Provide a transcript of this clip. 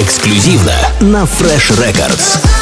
Эксклюзивно на Fresh Records.